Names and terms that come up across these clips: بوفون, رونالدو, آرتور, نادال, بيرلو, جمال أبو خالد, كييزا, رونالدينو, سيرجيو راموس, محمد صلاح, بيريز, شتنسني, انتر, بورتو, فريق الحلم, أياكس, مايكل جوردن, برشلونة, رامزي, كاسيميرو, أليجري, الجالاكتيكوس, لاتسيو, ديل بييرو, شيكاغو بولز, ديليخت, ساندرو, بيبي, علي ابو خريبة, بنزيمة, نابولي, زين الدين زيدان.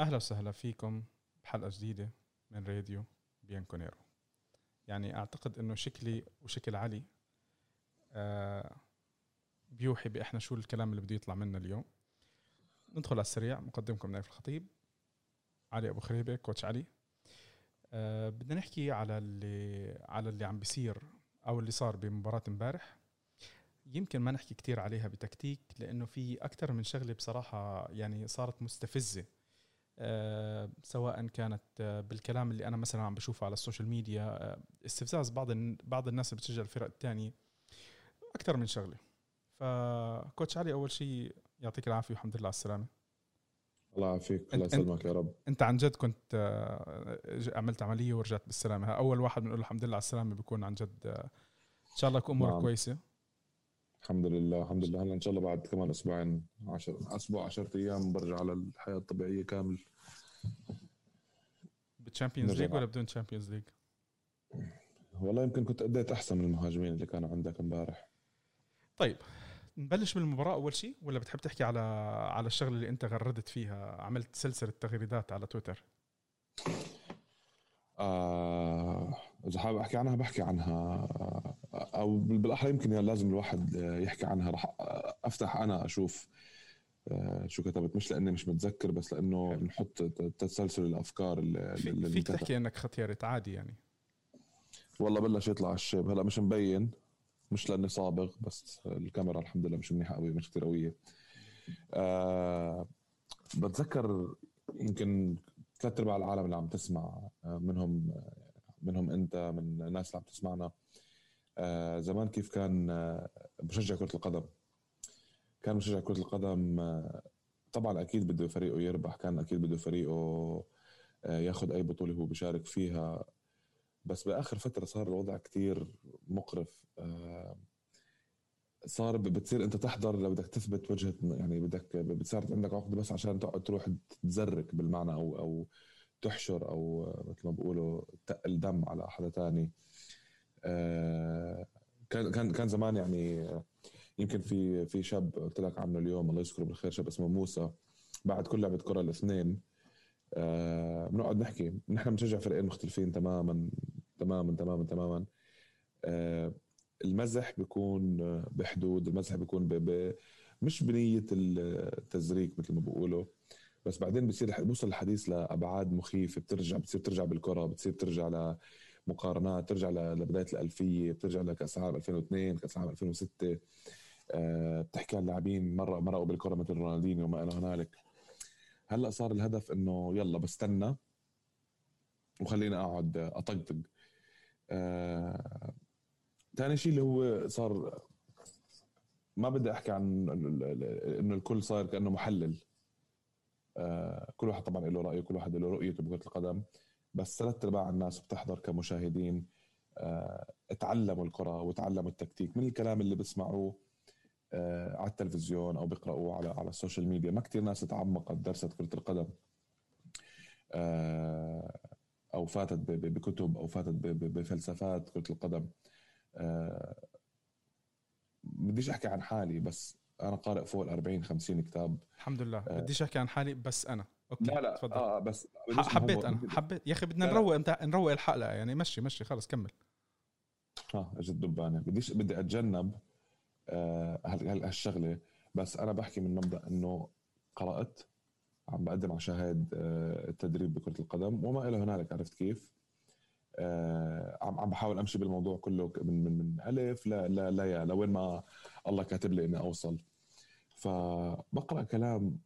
أهلا وسهلا فيكم بحلقة جديدة من راديو بيان كونيرو. يعني أعتقد أنه شكلي وشكل علي بيوحي بإحنا شو الكلام اللي بده يطلع منا اليوم. ندخل على السريع. مقدمكم نايف الخطيب، علي أبو خريبة، كوتش علي. بدنا نحكي على اللي عم بيصير أو اللي صار بمباراة مبارح. يمكن ما نحكي كتير عليها بتكتيك، لأنه في أكتر من شغلة بصراحة يعني صارت مستفزة، سواء كانت بالكلام اللي أنا مثلا عم بشوفه على السوشيال ميديا، استفزاز بعض الناس اللي بتشجع الفرق الثانية، أكتر من شغلة. فكوتش علي، أول شيء يعطيك العافية والحمد لله على السلامة. الله يعافيك، الله يسلمك يا رب. أنت عن جد كنت عملت عملية ورجعت بالسلامة. أول واحد بنقول الحمد لله على السلامة بيكون عن جد إن شاء الله أمورك كويسة. الحمد لله الحمد لله. هلا ان شاء الله بعد كمان اسبوعين، 10 ايام برجع على الحياه الطبيعيه كامل. بالتشامبيونز ليج ولا بدون تشامبيونز ليج؟ والله يمكن كنت اديت احسن من المهاجمين اللي كانوا عندك امبارح. طيب نبلش بالمباراه اول شيء، ولا بتحب تحكي على الشغله اللي انت غردت فيها؟ عملت سلسله تغريدات على تويتر. إذا حابب أحكي عنها بحكي عنها، أو بالأحرى يمكن لازم الواحد يحكي عنها. رح أفتح أنا أشوف شو كتبت، مش لأني مش متذكر، بس لأنه نحط تسلسل الأفكار اللي فيك تحكي أنك ختيارت عادي يعني. والله بلش يطلع الشيب هلأ، مش مبين، مش لأني صابغ، بس الكاميرا الحمد لله مش منيحة قوية، مش كتير قوية. بتذكر يمكن 3/4 العالم اللي عم تسمع، منهم انت، من الناس اللي عم تسمعنا، زمان كيف كان بشجع كرة القدم. كان بشجع كرة القدم طبعا اكيد بده فريقه يربح، كان اكيد بده فريقه ياخذ اي بطولة هو بشارك فيها. بس باخر فترة صار الوضع كتير مقرف. صار بتصير انت تحضر لو بدك تثبت وجهة، يعني بدك بتصير عندك عقد بس عشان تقعد تروح تزرك بالمعنى، او تحشر، او مثل ما بقولوا تقل دم على حدا تاني. كان زمان يعني. يمكن في شاب قلت لك عنه اليوم الله يذكره بالخير، شاب اسمه موسى، بعد كل لعبة كرة الاثنين بنقعد نحكي نحن بنشجع فريقين مختلفين تماما. المزح بيكون بحدود، المزح بيكون مش بنية التزريق مثل ما بقوله، بس بعدين بيوصل الحديث لأبعاد مخيفة. بتصير ترجع بالكرة، بتصير ترجع لمقارنات، ترجع لبداية الألفية، بترجع لكأس عام 2002، كأس عام 2006. بتحكي عن لاعبين مرة مرقوا بالكرة مثل رونالدينو وما إلى هنالك. هلأ صار الهدف إنه يلا بستنى وخلينا أقعد أطقطق. ثاني شيء اللي هو صار، ما بدي أحكي عن إنه الكل صار كأنه محلل. كل واحد طبعاً له رأيه، كل واحد له رؤيته بكرة القدم، بس 3/4 الناس بتحضر كمشاهدين اتعلموا الكرة وتعلموا التكتيك من الكلام اللي بسمعوه على التلفزيون أو بيقرأوه على السوشيال ميديا. ما كتير ناس تعمقت درست كرة القدم، أو فاتت بكتب، أو فاتت بفلسفات كرة القدم. بديش أحكي عن حالي، بس أنا قارئ فوق 40-50 كتاب الحمد لله. بديش أحكي عن حالي بس أنا أوكي. لا تفضل. بس حبيت يا أخي بدنا نروق الحلقة يعني. مشي خلص كمل. أجد دبانة. بدي أتجنب هالشغلة. بس أنا بحكي من مبدأ إنه قرأت، عم بقدم على شهادة التدريب بكرة القدم وما إلى هنالك. عرفت كيف؟ عم بحاول امشي بالموضوع كله من الف لا يا لوين ما الله كاتب لي اني اوصل. فبقرا كلام.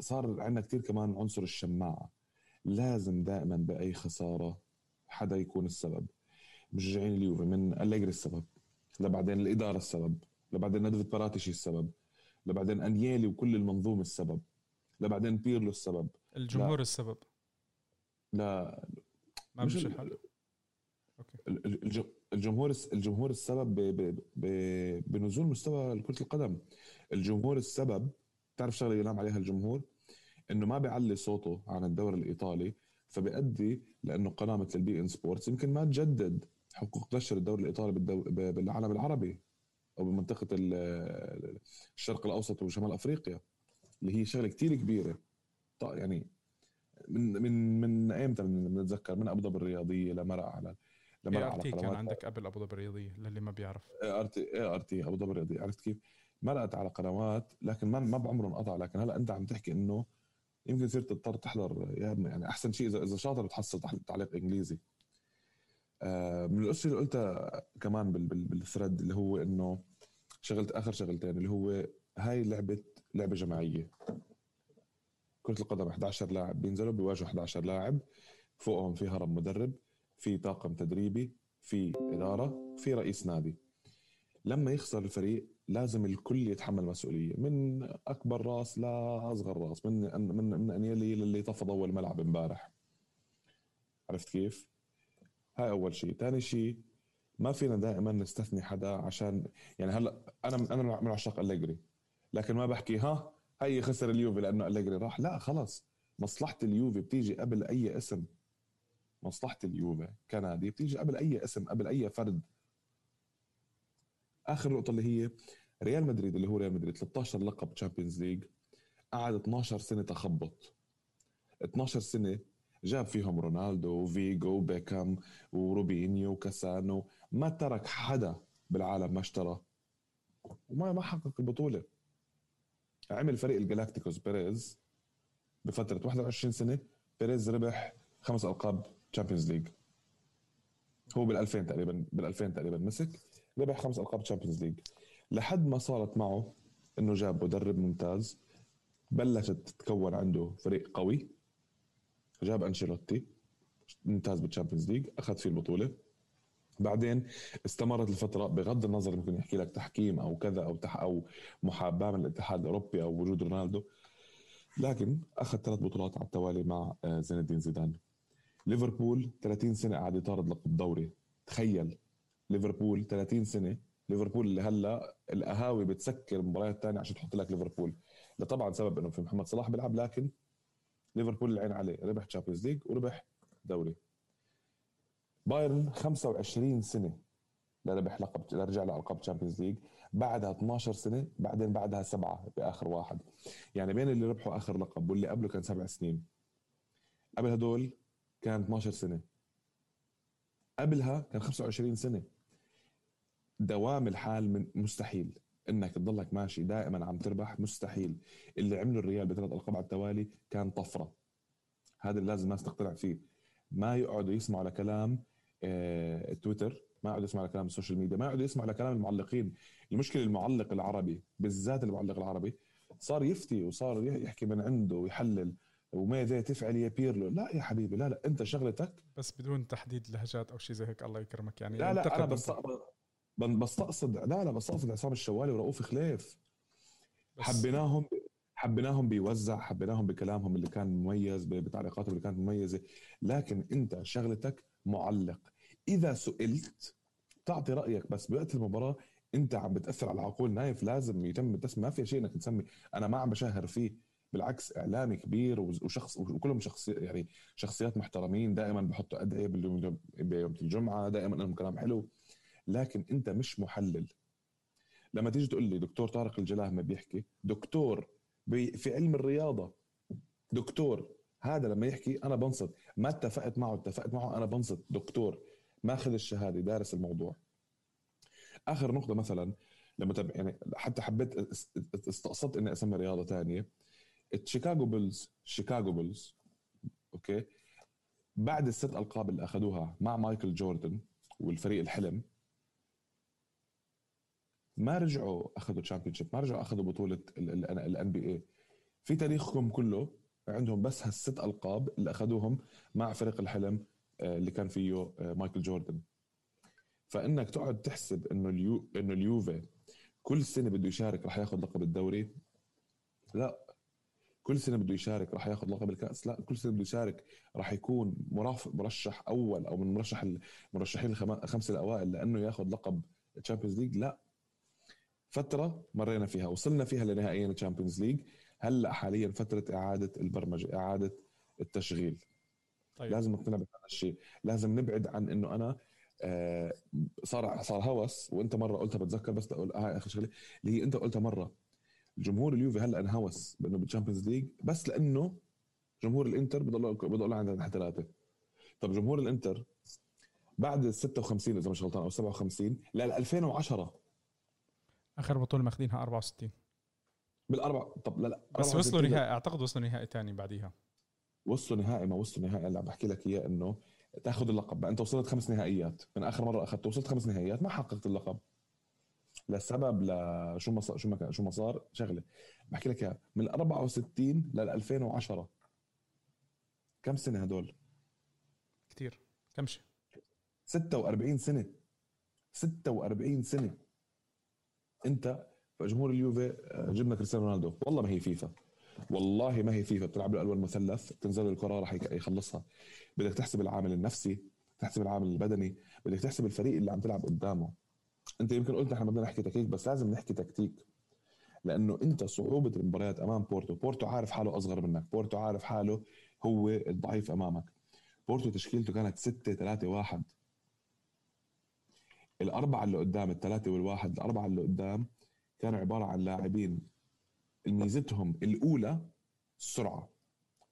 صار عندنا كتير كمان عنصر الشماعه، لازم دائما باي خساره حدا يكون السبب. مشجعين اليوفي من أليجري السبب، لبعدين الاداره السبب، لبعدين ندفت براتشي السبب، لبعدين أنيالي وكل المنظومه السبب، لبعدين بيرلو السبب، الجمهور السبب. لا ما مش الحل. الجمهور السبب بنزول مستوى كرة القدم. الجمهور السبب. تعرف شغله يلام عليها الجمهور، انه ما بيعلي صوته عن الدوري الايطالي، فبيؤدي لانه قناه مثل البي ان سبورتس يمكن ما تجدد حقوق نشر الدوري الايطالي بالعالم العربي او بمنطقه الشرق الاوسط وشمال افريقيا، اللي هي شغله كتير كبيره. يعني من امتى بنتذكر من ابو ظبي الرياضيه لمرق على ارتي كان عندك قبل ابو ظبي الرياضيه للي ما بيعرف ارتي ابو ظبي الرياضيه عرفت كيف مرقت على قنوات لكن ما بعمره انقطع. لكن هلا انت عم تحكي انه يمكن صرت تضطر تحضر يعني احسن شيء اذا شاطر بتحصل تعليق انجليزي. من القصه اللي قلتها كمان بالثريد اللي هو انه شغلت اخر شغلتين اللي هو هاي لعبه جماعيه كرة القدم 11 لاعب بينزلوا بيواجهوا 11 لاعب فوقهم في هرم مدرب في طاقم تدريبي في إدارة في رئيس نادي. لما يخسر الفريق لازم الكل يتحمل مسؤولية من أكبر راس لأصغر راس من أنيالي اللي طفض أول ملعب امبارح. عرفت كيف؟ هاي أول شيء. تاني شيء ما فينا دائما نستثني حدا عشان يعني هلا أنا من عشاق أليجري لكن ما بحكي ها هي خسر اليوفي لأنه أليجري راح. لا خلص مصلحة اليوفي بتيجي قبل أي اسم. مصلحة اليوفي كنادي بتيجي قبل أي اسم قبل أي فرد. آخر نقطة اللي هي ريال مدريد اللي هو ريال مدريد 13 لقب تشامبيونز ليج قعد 12 سنة تخبط. 12 سنة جاب فيهم رونالدو وفيجو وبيكام وروبينيو وكاسانو ما ترك حدا بالعالم ما اشترى وما حقق البطولة. عمل فريق الجالاكتيكوس بيريز بفترة 21 سنة بيريز ربح 5 ألقاب تشامبيونز ليج. هو بال2000 تقريبا مسك ربح 5 ألقاب تشامبيونز ليج لحد ما صارت معه انه جاب مدرب ممتاز بلشت تتكون عنده فريق قوي. جاب أنشيلوتي ممتاز بالتشامبيونز ليج أخذ فيه البطولة. بعدين استمرت الفترة بغض النظر ممكن يحكي لك تحكيم أو كذا أو محاباة من الاتحاد الأوروبي أو وجود رونالدو لكن أخذ 3 بطولات على التوالي مع زين الدين زيدان. ليفربول 30 سنة قاعد يطارد لقب دوري. تخيل ليفربول 30 سنة. ليفربول اللي هلا القهاوي بتسكر مباريات تانية عشان تحط لك ليفربول لطبعا سبب إنه في محمد صلاح بيلعب لكن ليفربول العين عليه ربح تشامبيونز ليج وربح دوري. بايرن 25 سنة لربح لقب لرجع لألقاب تشامبيونز ليج بعدها 12 سنة بعدين بعدها 7 بآخر واحد. يعني بين اللي ربحوا آخر لقب واللي قبله كان 7 سنين. قبل هدول كان 12 سنة قبلها كان 25 سنة. دوام الحال من مستحيل انك تضلك ماشي دائما عم تربح مستحيل. اللي عمله الريال ب3 ألقاب على التوالي كان طفرة. هذا اللي لازم الناس تقتنع فيه. ما يقعدوا يسمعوا على كلام تويتر ما يقعدوا يسمعوا على كلام السوشيال ميديا ما يقعدوا يسمعوا على كلام المعلقين. المشكلة المعلق العربي بالذات المعلق العربي صار يفتي وصار يحكي من عنده ويحلل وماذا تفعل يا بيرلو. لا يا حبيبي لا انت شغلتك بس بدون تحديد لهجات او شيء زي هيك الله يكرمك يعني لا انا بستقصد بستقصد عصام الشوالي ورؤوف خليف. حبيناهم بيوزع حبيناهم بكلامهم اللي كان مميز بتعليقاتهم اللي كانت مميزة. لكن انت شغلتك معلق اذا سئلت تعطي رأيك بس بوقت المباراة انت عم بتأثر على عقول نايف لازم يتم ما في شيء انك تسمي. انا ما عم بشهر فيه بالعكس اعلامي كبير وشخص وكلهم يعني شخصيات محترمين دائما بحطوا ادعية بيوم الجمعة دائما لهم كلام حلو لكن انت مش محلل. لما تيجي تقول لي دكتور طارق الجلاهمة بيحكي دكتور في علم الرياضة دكتور هذا لما يحكي انا بنصت ما اتفقت معه انا بنصت دكتور ماخذ الشهادة دارس الموضوع. اخر نقطة مثلا لما يعني حتى حبيت استقصدت اني اسمي رياضة تانية الشيكاغو بولز اوكي بعد ال6 ألقاب اللي اخذوها مع مايكل جوردن والفريق الحلم ما رجعوا اخذوا تشامبيونشيب ما رجعوا اخذوا بطوله الNBA في تاريخهم كله. عندهم بس هال6 ألقاب اللي اخذوهم مع فريق الحلم اللي كان فيه مايكل جوردن. فانك تقعد تحسب انه اليوفي كل سنه بده يشارك راح ياخذ لقب الدوري. لا كل سنه بده يشارك راح ياخذ لقب الكاس. لا كل سنه بده يشارك راح يكون مرشح اول او من المرشحين ال5 الأوائل لانه ياخذ لقب تشامبيونز ليج. لا فترة مرينا فيها وصلنا فيها لنهائيين تشامبيونز ليج. هلا حاليا فترة إعادة البرمجة إعادة التشغيل. طيب. لازم نقتنع بهذا الشيء. لازم نبعد عن إنه أنا صار هوس وأنت مرة قلتها بتذكر بس أقول آخر شغلة اللي هي أنت قلتها مرة الجمهور اليوفي هلا انهوس بإنه بالتشامبيونز ليج بس لأنه جمهور الانتر بضل عندنا ثلاثه. طب جمهور الانتر بعد 56 اذا مش غلطان او 57 لا 2010 اخر بطوله ماخذينها 64 بالاربع. طب لا بس وصلوا نهائي، اعتقد وصلوا نهائي ثاني بعديها، وصلوا نهائي، ما وصلوا نهائي اللي عم بحكي لك اياه انه تاخذ اللقب. انت وصلت 5 نهائيات من اخر مره اخذت، وصلت 5 نهائيات ما حققت اللقب لسبب لا شو ما صار، شو ما صار شغله بحكي لك اياها. من 64 لل 2010 كم سنه هدول؟ كتير، كم شيء 46 سنه 46 سنه. انت جمهور اليوفي جبنا كريستيانو رونالدو، والله ما هي فيفا، والله ما هي فيفا، بتلعب بالالوان مثلث، بتنزل الكره راح يخلصها. بدك تحسب العامل النفسي، تحسب العامل البدني، بدك تحسب الفريق اللي عم تلعب قدامه. انت يمكن قلت احنا بدنا نحكي تكتيك، بس لازم نحكي تكتيك، لانه انت صعوبه المباريات امام بورتو. بورتو عارف حاله اصغر منك، بورتو عارف حاله هو الضعيف امامك. بورتو تشكيلته كانت 6-3-1، الاربعه اللي قدام، الثلاثه والواحد، الاربعه اللي قدام كانوا عباره عن لاعبين ميزتهم الاولى السرعه،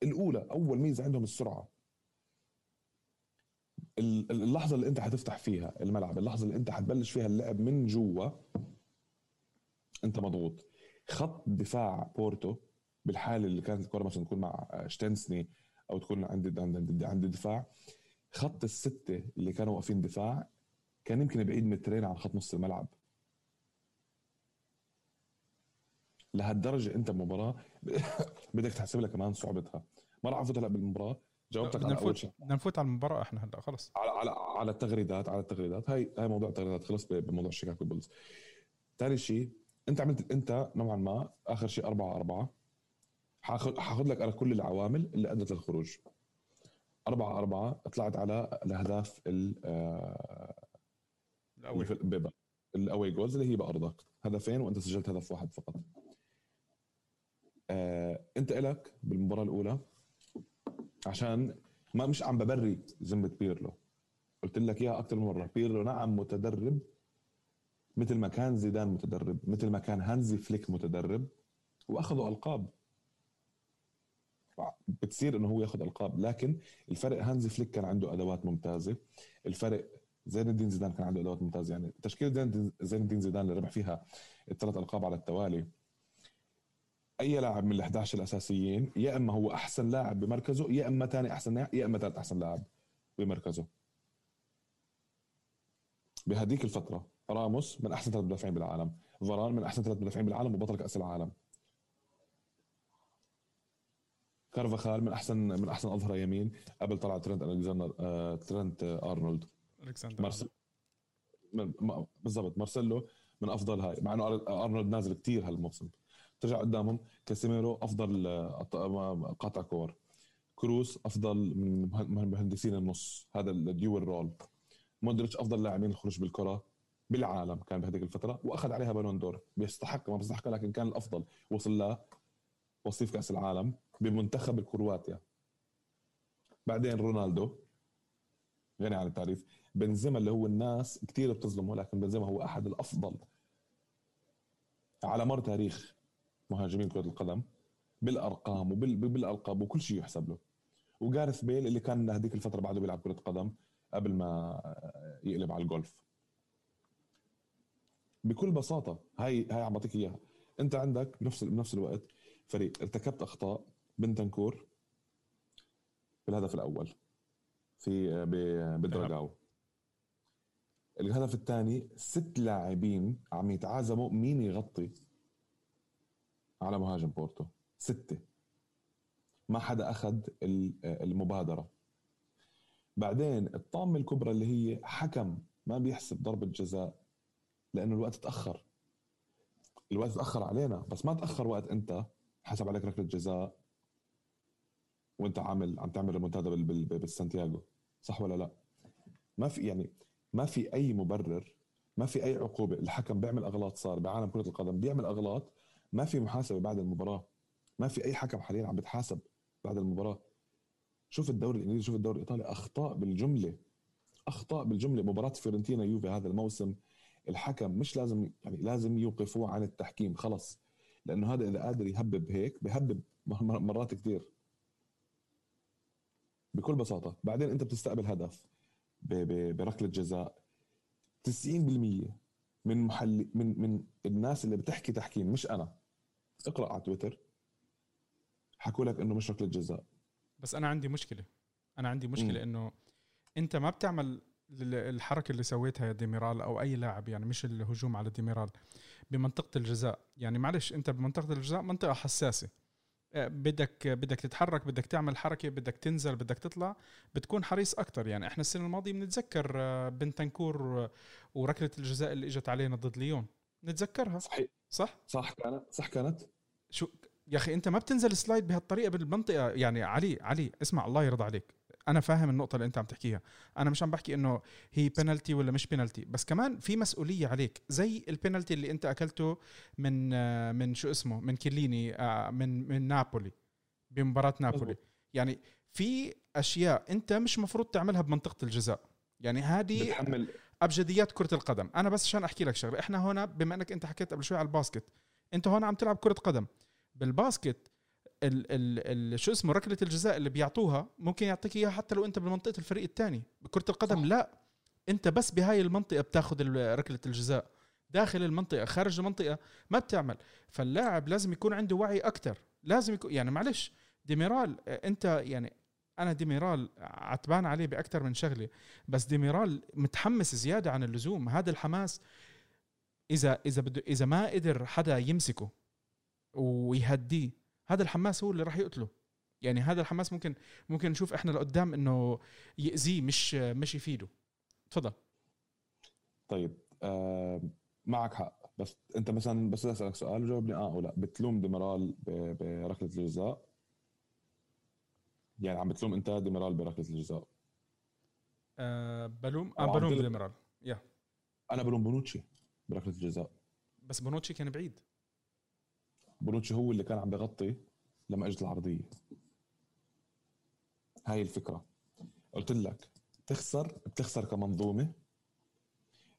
الاولى اول ميزه عندهم السرعه. اللحظه اللي انت هتفتح فيها الملعب، اللحظه اللي انت هتبلش فيها اللعب من جوا، انت مضغوط. خط دفاع بورتو بالحاله اللي كانت الكره مثلا تكون مع شتنسني او تكون عند دفاع، خط السته اللي كانوا واقفين دفاع كان يمكن بعيد مترين عن خط نص الملعب. لهالدرجه انت المباراه بدك تحسب لها كمان صعوبتها. ما راح افوت هلا بالمباراه، جاوبتك على اول شيء. بدنا نفوت على المباراه احنا هلا خلص، على التغريدات، على التغريدات. هاي موضوع التغريدات خلص بموضوع شيكاغو بولز. ثاني شيء انت عملت، انت نوعا ما اخر شيء 4-4، هاخذ لك على كل العوامل اللي ادت للخروج. 4-4 طلعت على الاهداف الاول الاوي جولز اللي هي بارضك، هدفين وانت سجلت هدف واحد فقط. انت لك بالمباراه الاولى، عشان ما مش عم ببري ذمه بيرلو، قلت لك اياها اكثر من مره، بيرلو نعم متدرب مثل ما كان زيدان متدرب، مثل ما كان هانزي فليك متدرب، واخذوا القاب. بتصير انه هو ياخذ القاب، لكن الفرق هانزي فليك كان عنده ادوات ممتازه، الفرق زين الدين زيدان كان عنده ادوات ممتازه. يعني تشكيله زين الدين زيدان اللي ربح فيها 3 ألقاب على التوالي، اي لاعب من ال11 الاساسيين يا اما هو احسن لاعب بمركزه، يا اما ثاني احسن لاعب، يا اما ثالث احسن لاعب بمركزه. بهديك الفتره راموس من احسن 3 مدافعين بالعالم، فاران من احسن 3 مدافعين بالعالم وبطل كاس العالم، كارفاخال من احسن اظهر يمين قبل طلع ترينت الكسندر، ترينت ارنولد، الكسندر بالضبط، مارسيلو من افضل هاي، مع انه ارنولد نازل كثير هالموسم. ترجع قدامهم كاسيميرو افضل قطع كور، كروس افضل من مهندسين النص، هذا الديول رول، مودريتش افضل لاعبين الخروج بالكره بالعالم كان بهذيك الفتره، واخذ عليها بالون دور، بيستحق ما بيستحق لكن كان الافضل، وصل له وصيف كاس العالم بمنتخب الكرواتيا. بعدين رونالدو غني عن التعريف، بنزيمة اللي هو الناس كثير بتظلمه، لكن بنزيمة هو احد الافضل على مر تاريخ مهاجمين كرة القدم بالأرقام وبالألقاب وكل شيء يحسب له. وجارث بيل اللي كان هذيك الفترة بعده بيلعب كرة قدم قبل ما يقلب على الجولف. بكل بساطة هاي عم بعطيك إياها. أنت عندك بنفس الوقت فريق ارتكبت أخطاء، بنتنكور بالهدف الأول في بالدرجاو، الهدف الثاني 6 لاعبين عم يتعازموا مين يغطي على مهاجم بورتو، 6 ما حدا أخذ المبادرة. بعدين الطامة الكبرى اللي هي حكم ما بيحسب ضربة جزاء لأنه الوقت تأخر علينا، بس ما تأخر وقت أنت حسب عليك ركلة جزاء وأنت عم تعمل المنتدى بالسانتياغو، صح ولا لا؟ ما في أي مبرر، ما في أي عقوبة. الحكم بيعمل أغلاط، صار بعالم كرة القدم بيعمل أغلاط، ما في محاسبة بعد المباراة، ما في أي حكم حاليا عم بتحاسب بعد المباراة. شوف الدوري الإنجليزي، شوف الدوري الإيطالي، أخطاء بالجملة. مباراة فيورنتينا يوفي هذا الموسم الحكم مش لازم، يعني لازم يوقفوه عن التحكيم خلص، لأنه هذا إذا قادر يهبب هيك بهبب مرات كتير. بكل بساطة. بعدين أنت بتستقبل هدف بركلة جزاء 90% من الناس اللي بتحكي تحكيم، مش أنا، اقرأ على تويتر حكوا لك إنه مش ركلة جزاء. بس أنا عندي مشكلة، إنه أنت ما بتعمل الحركة اللي سويتها يا ديميرال أو أي لاعب، يعني مش الهجوم على ديميرال بمنطقة الجزاء. يعني معلش أنت بمنطقة الجزاء منطقة حساسة، بدك تتحرك، بدك تعمل حركة، بدك تنزل، بدك تطلع، بتكون حريص أكتر. يعني إحنا السنة الماضية بنتذكر بنتنكور وركلة الجزاء اللي إجت علينا ضد ليون، نتذكرها صحيح. صح كانت شو يا أخي أنت ما بتنزل سلايد بهالطريقة بالمنطقة. يعني علي اسمع، الله يرضى عليك، أنا فاهم النقطة اللي أنت عم تحكيها، أنا مش عم بحكي إنه هي بينالتي ولا مش بينالتي، بس كمان في مسؤولية عليك، زي البينالتي اللي أنت أكلته من شو اسمه، من كيليني، من نابولي، بمباراة نابولي. يعني في أشياء أنت مش مفروض تعملها بمنطقة الجزاء. يعني هذه أبجديات كرة القدم. أنا بس عشان أحكي لك شغلة، إحنا هنا بما أنك أنت حكيت قبل شوي على الباسكت، أنت هنا عم تلعب كرة قدم. بالباسكت شو اسمه ركلة الجزاء اللي بيعطوها ممكن يعطيك إياها حتى لو أنت بالمنطقة الفريق الثاني. بكرة القدم صح. لا، أنت بس بهاي المنطقة بتاخد ركلة الجزاء، داخل المنطقة خارج المنطقة ما بتعمل. فاللاعب لازم يكون عنده وعي أكتر، لازم يكون يعني معلش ديميرال أنت، يعني أنا ديميرال عتبان عليه بأكتر من شغلة، بس ديميرال متحمس زيادة عن اللزوم. هذا الحماس إذا ما قدر حدا يمسكه ويهديه، هذا الحماس هو اللي راح يقتله. يعني هذا الحماس ممكن نشوف احنا لقدام انه يأذيه مش يفيده. تفضل. طيب معك حق، بس انت مثلا بس اسالك سؤال وجاوبني اه او لا. بتلوم ديميرال بركلة الجزاء؟ يعني عم بتلوم انت ديميرال بركلة الجزاء؟ بلوم ديميرال. يا انا بلوم بونوتشي بركلة الجزاء، بس بونوتشي كان بعيد. بونوتشي هو اللي كان عم بغطي لما اجت العرضيه. هاي الفكره، قلت لك بتخسر كمنظومه.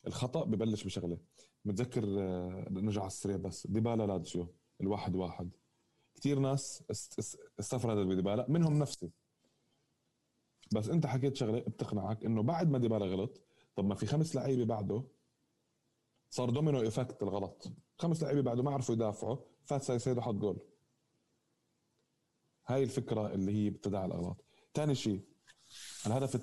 الخطا ببلش بشغله، متذكر نرجع على السريع بس ديبالا لاتسيو 1-1، كثير ناس استفردت بديبالا، منهم نفسي. بس انت حكيت شغله بتقنعك انه بعد ما ديبالا غلط، طب ما في 5 لعيبه بعده، صار دومينو إفكت الغلط. 5 لعيبه بعده ما عرفوا يدافعوا، فات سايسيدو حط جول. هاي الفكره اللي هي بتدعى الاغلاط. ثاني شيء الهدف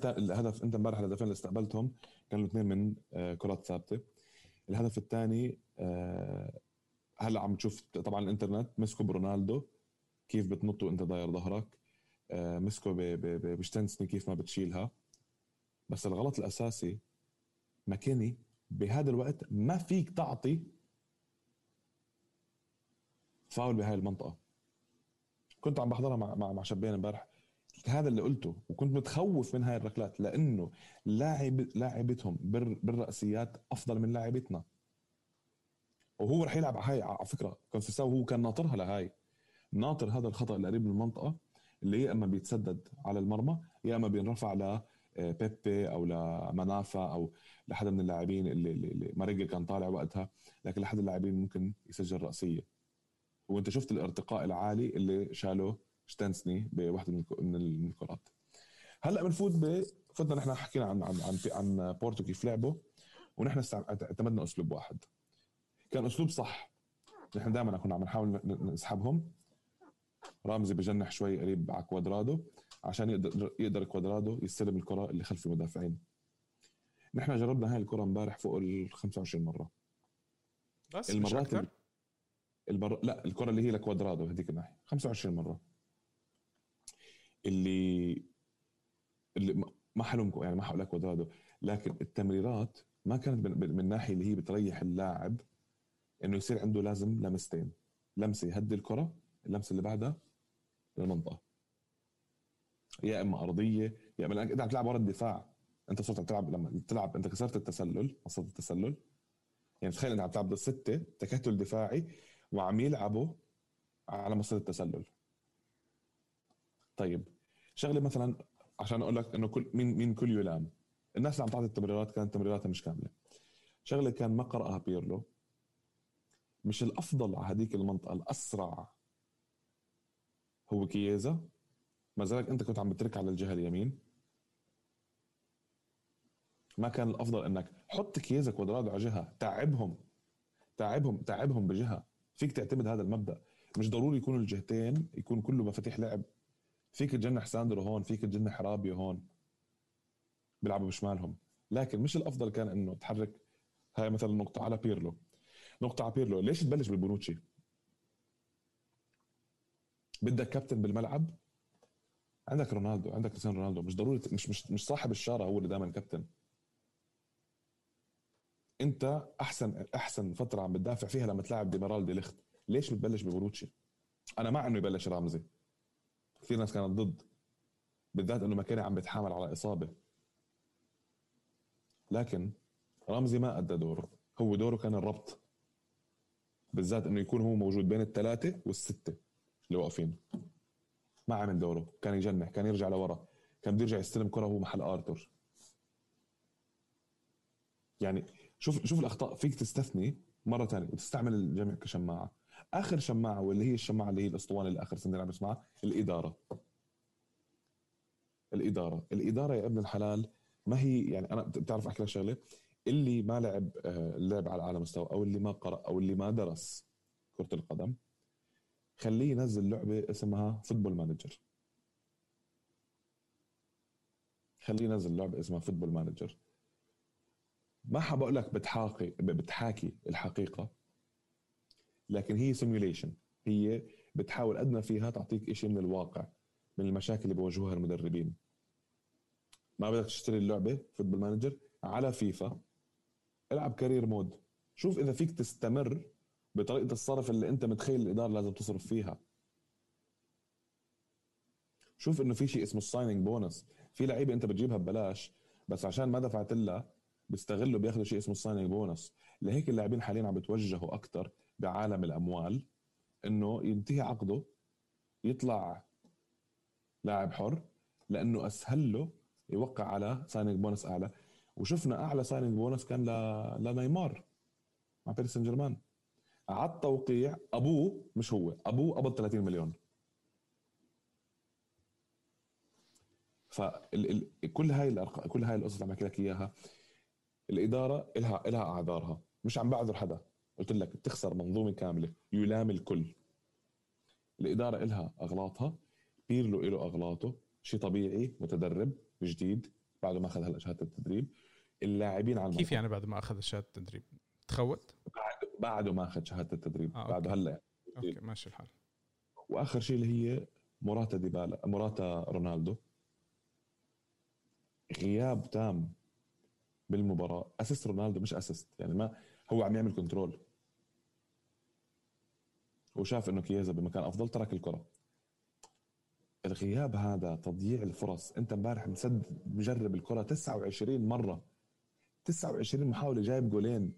انت امبارح الهدفين اللي استقبلتهم كانوا 2 من كرات ثابته. الهدف الثاني هلا عم تشوف طبعا الانترنت مسكوا برونالدو كيف بتنط وانت داير ظهرك، مسكوا بشتنسني كيف ما بتشيلها. بس الغلط الاساسي مكاني بهذا الوقت، ما فيك تعطي فاول بهاي المنطقة. كنت عم بحضرها مع شبين امبارح، هذا اللي قلته، وكنت متخوف من هاي الركلات لأنه لاعبتهم بالرأسيات أفضل من لاعبتنا، وهو رح يلعب هاي على فكرة. كونفيساو هو كان ناطرها لهاي، ناطر هذا الخطأ اللي قريب من المنطقة، اللي يا إما بيتسدد على المرمى يا إما بينرفع لبيبي أو لمنافة أو لحد من اللاعبين اللي ماريجا كان طالع وقتها، لكن لحد اللاعبين ممكن يسجل رأسية. وانت شفت الارتقاء العالي اللي شاله شتنسني بواحدة من الكرات. هلا بنفوت فتنا نحن حكينا عن بورتو كيف لعبه، ونحن اعتمدنا اسلوب واحد كان اسلوب صح. نحن دائما كنا عم نحاول نسحبهم، رامزي بجنح شوي قريب على كوادرادو عشان يقدر كوادرادو يستلم الكره اللي خلف المدافعين. نحن جربنا هاي الكره امبارح فوق ال 25 مره، بس المرات لا الكرة اللي هي لكوادرادو هديك الناحية 25 مرة. اللي ما حلمكم يعني، ما حقول كوادرادو، لكن التمريرات ما كانت من الناحية اللي هي بتريح اللاعب انه يصير عنده لازم لمستين، لمسة يهدي الكرة، اللمسة اللي بعدها للمنطقة، يا اما ارضية يا اما انت عم تلعب ورا الدفاع. انت صرت عم تلعب لما تلعب انت كسرت التسلل، وصلت التسلل. يعني تخيل انت عم تلعب ضد 6 تكتل دفاعي وعم يلعبوا على مصيدة التسلل. طيب شغلة مثلا عشان أقول لك إنه كل يلام الناس اللي عم تعطي التمريرات كانت تمريراتها مش كاملة. شغلة كان ما قرأها بيرلو مش الأفضل على هذيك المنطقة. الأسرع هو كييزا ما زالك انت كنت عم بترك على الجهه اليمين. ما كان الافضل انك حط كييزا كوادرادو على جهه، تعبهم بجهه. فيك تعتمد هذا المبدا، مش ضروري يكونوا الجهتين يكون كله مفاتيح لعب. فيك تجنح ساندرو هون، فيك تجنح رابيو هون، بيلعبوا بشمالهم. لكن مش الافضل كان انه تحرك هاي مثلا نقطه على بيرلو، نقطه على بيرلو. ليش تبلش بالبونوتشي؟ بدك كابتن بالملعب، عندك رونالدو، عندك كريستيانو رونالدو. مش ضروري مش صاحب الشارع هو اللي دائما كابتن. انت احسن فتره عم بتدافع فيها لما تلعب ديميرال دي ليخت. ليش بتبلش ببونوتشي؟ انا مع انه يبلش رامزي، كثير ناس كانت ضد، بالذات انه ما كان عم بتحامل على اصابه. لكن رامزي ما ادى دوره، هو دوره كان الربط، بالذات انه يكون هو موجود بين الثلاثه والسته اللي واقفين. ما عمل دوره، كان يجنح، كان يرجع لورا، كان بده يرجع يستلم كره هو محل آرتور. يعني شوف الاخطاء. فيك تستثني مره ثانيه وتستعمل الجميع كشماعه. اخر شماعه واللي هي الشماعه اللي هي الاسطوانه اللي اخر سنه عم نسمعها، الاداره يا ابن الحلال. ما هي يعني انا بتعرف احكي لك شغله، اللي ما لعب اللعب على مستوى، او اللي ما قرأ، او اللي ما درس كره القدم، خليه ينزل لعبه اسمها فوتبول مانجر. ما حبقول لك بتحاكي الحقيقه، لكن هي سيميوليشن، هي بتحاول أدنى فيها تعطيك إشي من الواقع، من المشاكل اللي بواجهوها المدربين. ما بدك تشتري اللعبه فوتبول مانجر على فيفا، العب كارير مود، شوف اذا فيك تستمر بطريقه الصرف اللي انت متخيل الاداره لازم تصرف فيها. شوف انه في شيء اسمه السايننج بونس، في لعيبه انت بتجيبها ببلاش بس عشان ما دفعت لها بيستغلوا بياخذوا شيء اسمه السايننج بونس. لهيك اللاعبين حاليا عم بتوجهوا اكثر بعالم الاموال، انه ينتهي عقده يطلع لاعب حر، لانه اسهل له يوقع على سايننج بونس اعلى. وشفنا اعلى سايننج بونس كان لنيمار مع باريس سان جيرمان، على التوقيع ابوه، مش هو ابوه، قبض 30 مليون. كل هاي القصص اللي عم بحكي لك اياها، الاداره لها اعذارها. مش عم بعذر حدا، قلت لك بتخسر منظومه كامله، يلام الكل. الاداره لها اغلاطها، بيرلو له اغلاطه، شيء طبيعي. متدرب جديد بعد ما اخذ هلا شهاده التدريب، اللاعبين على كيف يعني بعد ما اخذ شهاده التدريب تخوت، بعده ما اخذ شهاده التدريب بعده هلا اوكي ماشي الحال. واخر شيء اللي هي موراتا رونالدو، غياب تام بالمباراه. اسست رونالدو مش اسست، يعني ما هو عم يعمل كنترول، وشاف انه كييزا بمكان افضل، ترك الكره. الغياب هذا تضييع الفرص. انت امبارح مجرب الكره 29 مره، 29 محاوله، جايب جولين.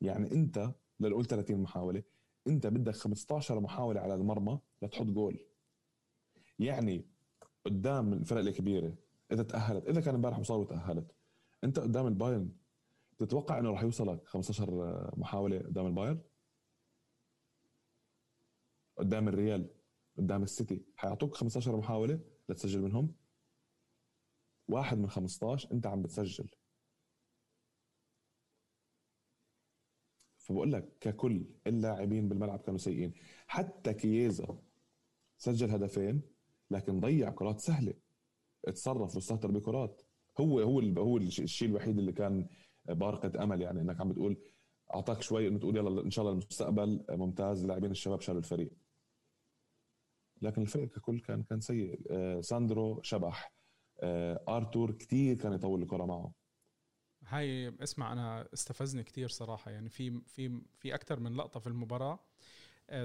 يعني انت للقول 30 محاوله، انت بدك 15 محاوله على المرمى لتحط جول. يعني قدام الفرق الكبيره اذا تاهلت، اذا كان امبارح مصاب وتاهلت، انت قدام البايرن تتوقع انه راح يوصلك 15 محاوله قدام البايرن، قدام الريال، قدام السيتي، حيعطوك 15 محاوله لتسجل منهم 1 من 15 انت عم بتسجل. فبقول لك ككل اللاعبين بالملعب كانوا سيئين. حتى كييزا سجل هدفين لكن ضيع كرات سهله، اتصرف واستهتر بكرات. هو الشيء الوحيد اللي كان بارقه امل، يعني انك عم بتقول اعطاك شوي انه تقول يلا ان شاء الله المستقبل ممتاز، لاعبين الشباب شالوا الفريق. لكن الفريق ككل كان سيء. ساندرو شبح، آرتور كتير كان يطول الكره معه. هاي اسمع انا استفزني كتير صراحه، يعني في اكثر من لقطه في المباراه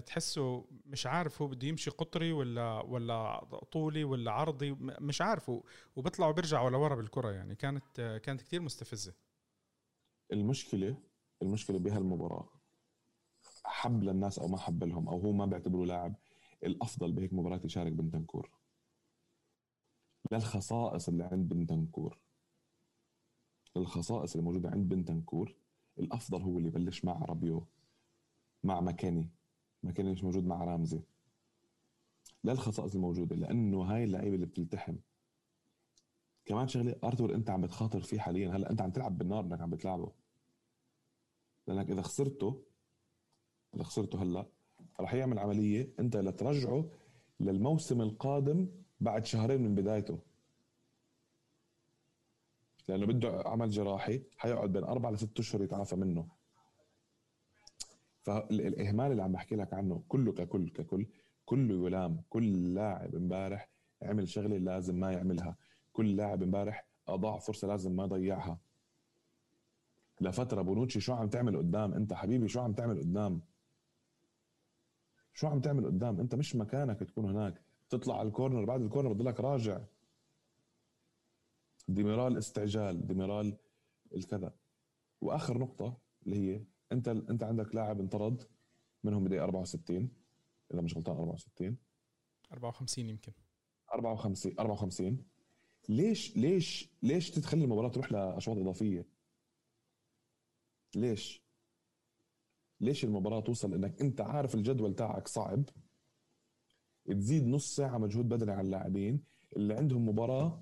تحسه مش عارف هو بده يمشي قطري ولا طولي ولا عرضي، مش عارفه، وبطلعوا بيرجعوا لورا بالكره. يعني كانت كتير مستفزه. المشكله بهالمباراه، حب للناس او ما حب لهم، او هو ما بيعتبره لاعب، الافضل بهيك مباراه يشارك بنتنكور للخصائص اللي عند بنتنكور، الخصائص اللي موجوده عند بنتنكور. الافضل هو اللي يبلش مع رابيو، مع مكاني، مش موجود مع رامزي. للخصائص الموجوده، لانه هاي اللعيبه اللي بتلتحم. كمان شغله آرتور انت عم بتخاطر فيه حاليا، هلا انت عم تلعب بالنار انك عم بتلعبه، لانك اذا خسرته هلا رح يعمل عمليه انت لترجعه للموسم القادم بعد شهرين من بدايته، لانه بده عمل جراحي حيقعد بين 4 ل 6 أشهر يتعافى منه. فالاهمال اللي عم بحكي لك عنه كله كله يلام. كل لاعب امبارح عمل شغله لازم ما يعملها، كل لاعب امبارح اضاع فرصه لازم ما يضيعها. لفتره بونوتشي شو عم تعمل قدام؟ انت حبيبي شو عم تعمل قدام؟ انت مش مكانك تكون هناك، تطلع على الكورنر، بعد الكورنر بضلك راجع. ديميرال استعجال، ديميرال الكذا. واخر نقطه اللي هي انت عندك لاعب انطرد منهم بدايه 64 اذا مش غلطان، 54 يمكن 54. ليش تتخلي المباراه تروح لاشواط اضافيه؟ ليش المباراه توصل انك انت عارف الجدول تاعك صعب، تزيد نص ساعه مجهود بدني على اللاعبين اللي عندهم مباراه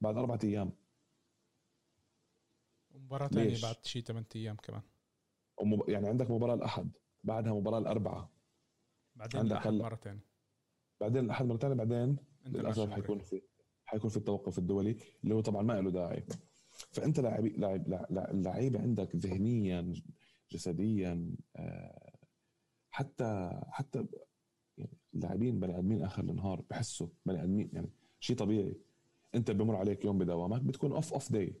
بعد 4 أيام، مباراة ثانية بعد شيء 8 أيام كمان، يعني عندك مباراة الأحد، بعدها مباراة الأربعاء، بعدين الأحد مرة ثانية، بعدين للأسف حيكون في التوقف الدولي اللي هو طبعا ما له داعي. فأنت لعيبة عندك ذهنيا جسديا، حتى يعني لاعبين بني آدمين آخر النهار بحسوا بني آدمين، يعني شيء طبيعي. أنت بمر عليك يوم بدوامك بتكون off day،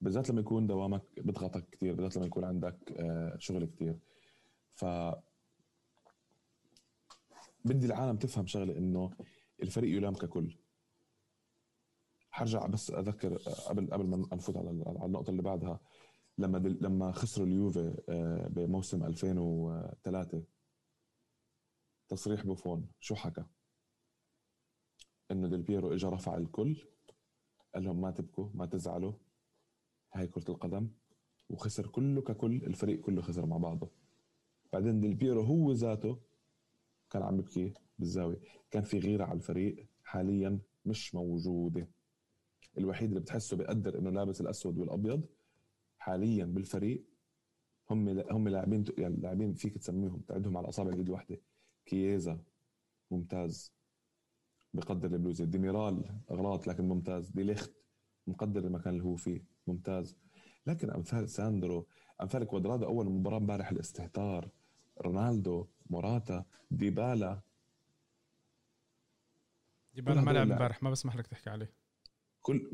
بالذات لما يكون دوامك بضغطك كتير، بالذات لما يكون عندك شغل كتير. ف بدي العالم تفهم شغله انه الفريق يلام ككل. هرجع بس اذكر قبل ما نفوت على النقطه اللي بعدها، لما خسروا اليوفي بموسم 2003، تصريح بوفون شو حكى؟ انه ديل بييرو اجى رفع الكل، قال لهم ما تبكوا ما تزعلوا، هاي كرة القدم، وخسر كله ككل، الفريق كله خسر مع بعضه. بعدين ديل بييرو هو ذاته كان عم ببكي بالزاوية، كان في غيرة على الفريق حاليا مش موجودة. الوحيد اللي بتحسه بيقدر انه لابس الأسود والأبيض حاليا بالفريق هم لاعبين، يعني لاعبين فيك تسميهم تعدهم على أصابع اليد واحدة. كييزا ممتاز بقدر البلوزة، ديميرال أغلاط لكن ممتاز، ديليخت مقدر المكان اللي هو فيه ممتاز، لكن أمثال ساندرو، أمثال كوادرادو أول مباراة مبارح الاستهتار، رونالدو، موراتا، ديبالا ما لعب مبارح، ما بسمح لك تحكي عليه.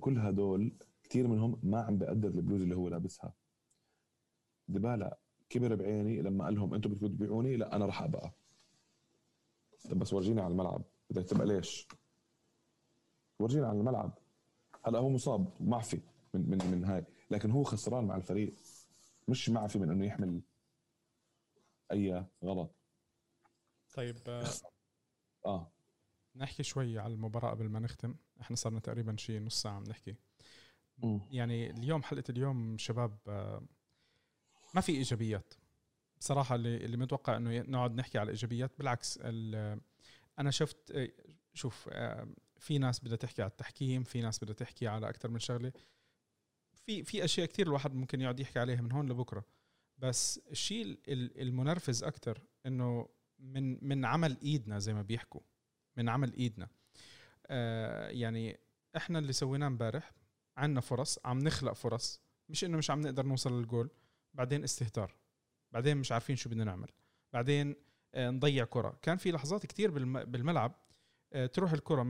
كل هدول كتير منهم ما عم بقدر البلوز اللي هو لابسها. ديبالا كبر بعيني لما قال لهم أنتوا بدكم تبيعوني، لا أنا رح أبقى، طب بس ورجيني على الملعب. بدك تبقى ليش؟ ورجيني على الملعب. هلا هو مصاب معفي من هاي، لكن هو خسران مع الفريق، مش معفي من انه يحمل اي غلط. طيب نحكي شوي على المباراة قبل ما نختم، احنا صرنا تقريبا شيء نص ساعة بنحكي. يعني اليوم حلقة اليوم شباب ما في ايجابيات بصراحة، اللي متوقع انه نقعد نحكي على ايجابيات بالعكس. انا شوف في ناس بدها تحكي على التحكيم، في ناس بدها تحكي على أكتر من شغلة، في أشياء كتير الواحد ممكن يقعد يحكي عليها من هون لبكرة. بس الشيء المنرفز أكتر إنه من عمل إيدنا، زي ما بيحكوا من عمل إيدنا. يعني إحنا اللي سويناه مبارح، عنا فرص، عم نخلق فرص، مش إنه مش عم نقدر نوصل للجول، بعدين استهتار، بعدين مش عارفين شو بدنا نعمل، بعدين نضيع كرة. كان في لحظات كتير بالملعب تروح الكرة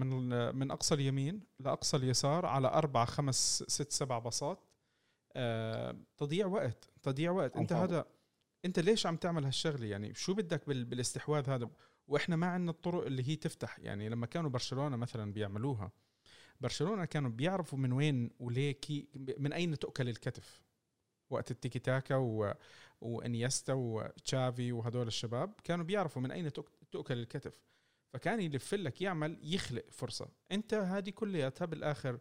من أقصى اليمين لأقصى اليسار على 4 5 6 7 باصات، تضيع وقت. أنت ليش عم تعمل هالشغلة؟ يعني شو بدك بالاستحواذ هذا؟ وإحنا ما عندنا الطرق اللي هي تفتح. يعني لما كانوا برشلونة مثلا بيعملوها، برشلونة كانوا بيعرفوا من وين وليكي من أين تؤكل الكتف وقت التيكي تاكا وأنيستا وتشافي وهدول الشباب، كانوا بيعرفوا من أين تؤكل الكتف، فكان يلفلك يعمل يخلق فرصة. انت هذه كلياتها بالاخر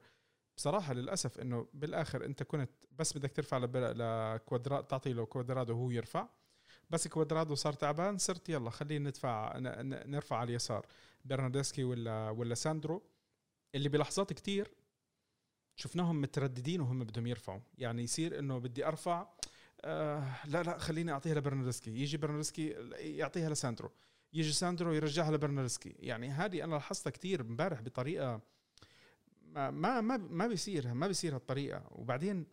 بصراحة للأسف انه بالاخر انت كنت بس بدك ترفع لكوادرادو، تعطي له كوادرادو هو يرفع، بس كوادرادو صار تعبان صرت يلا خلينا ندفع نرفع على اليسار برناردسكي ولا ساندرو اللي بلحظات كتير شفناهم مترددين وهم بدهم يرفعوا. يعني يصير انه بدي ارفع لا خليني اعطيها لبرناردسكي، يجي برناردسكي يعطيها لساندرو، يجي ساندرو يرجعها لبرناردسكي. يعني هذه انا لاحظتها كتير امبارح بطريقه ما بيصير هالطريقه. وبعدين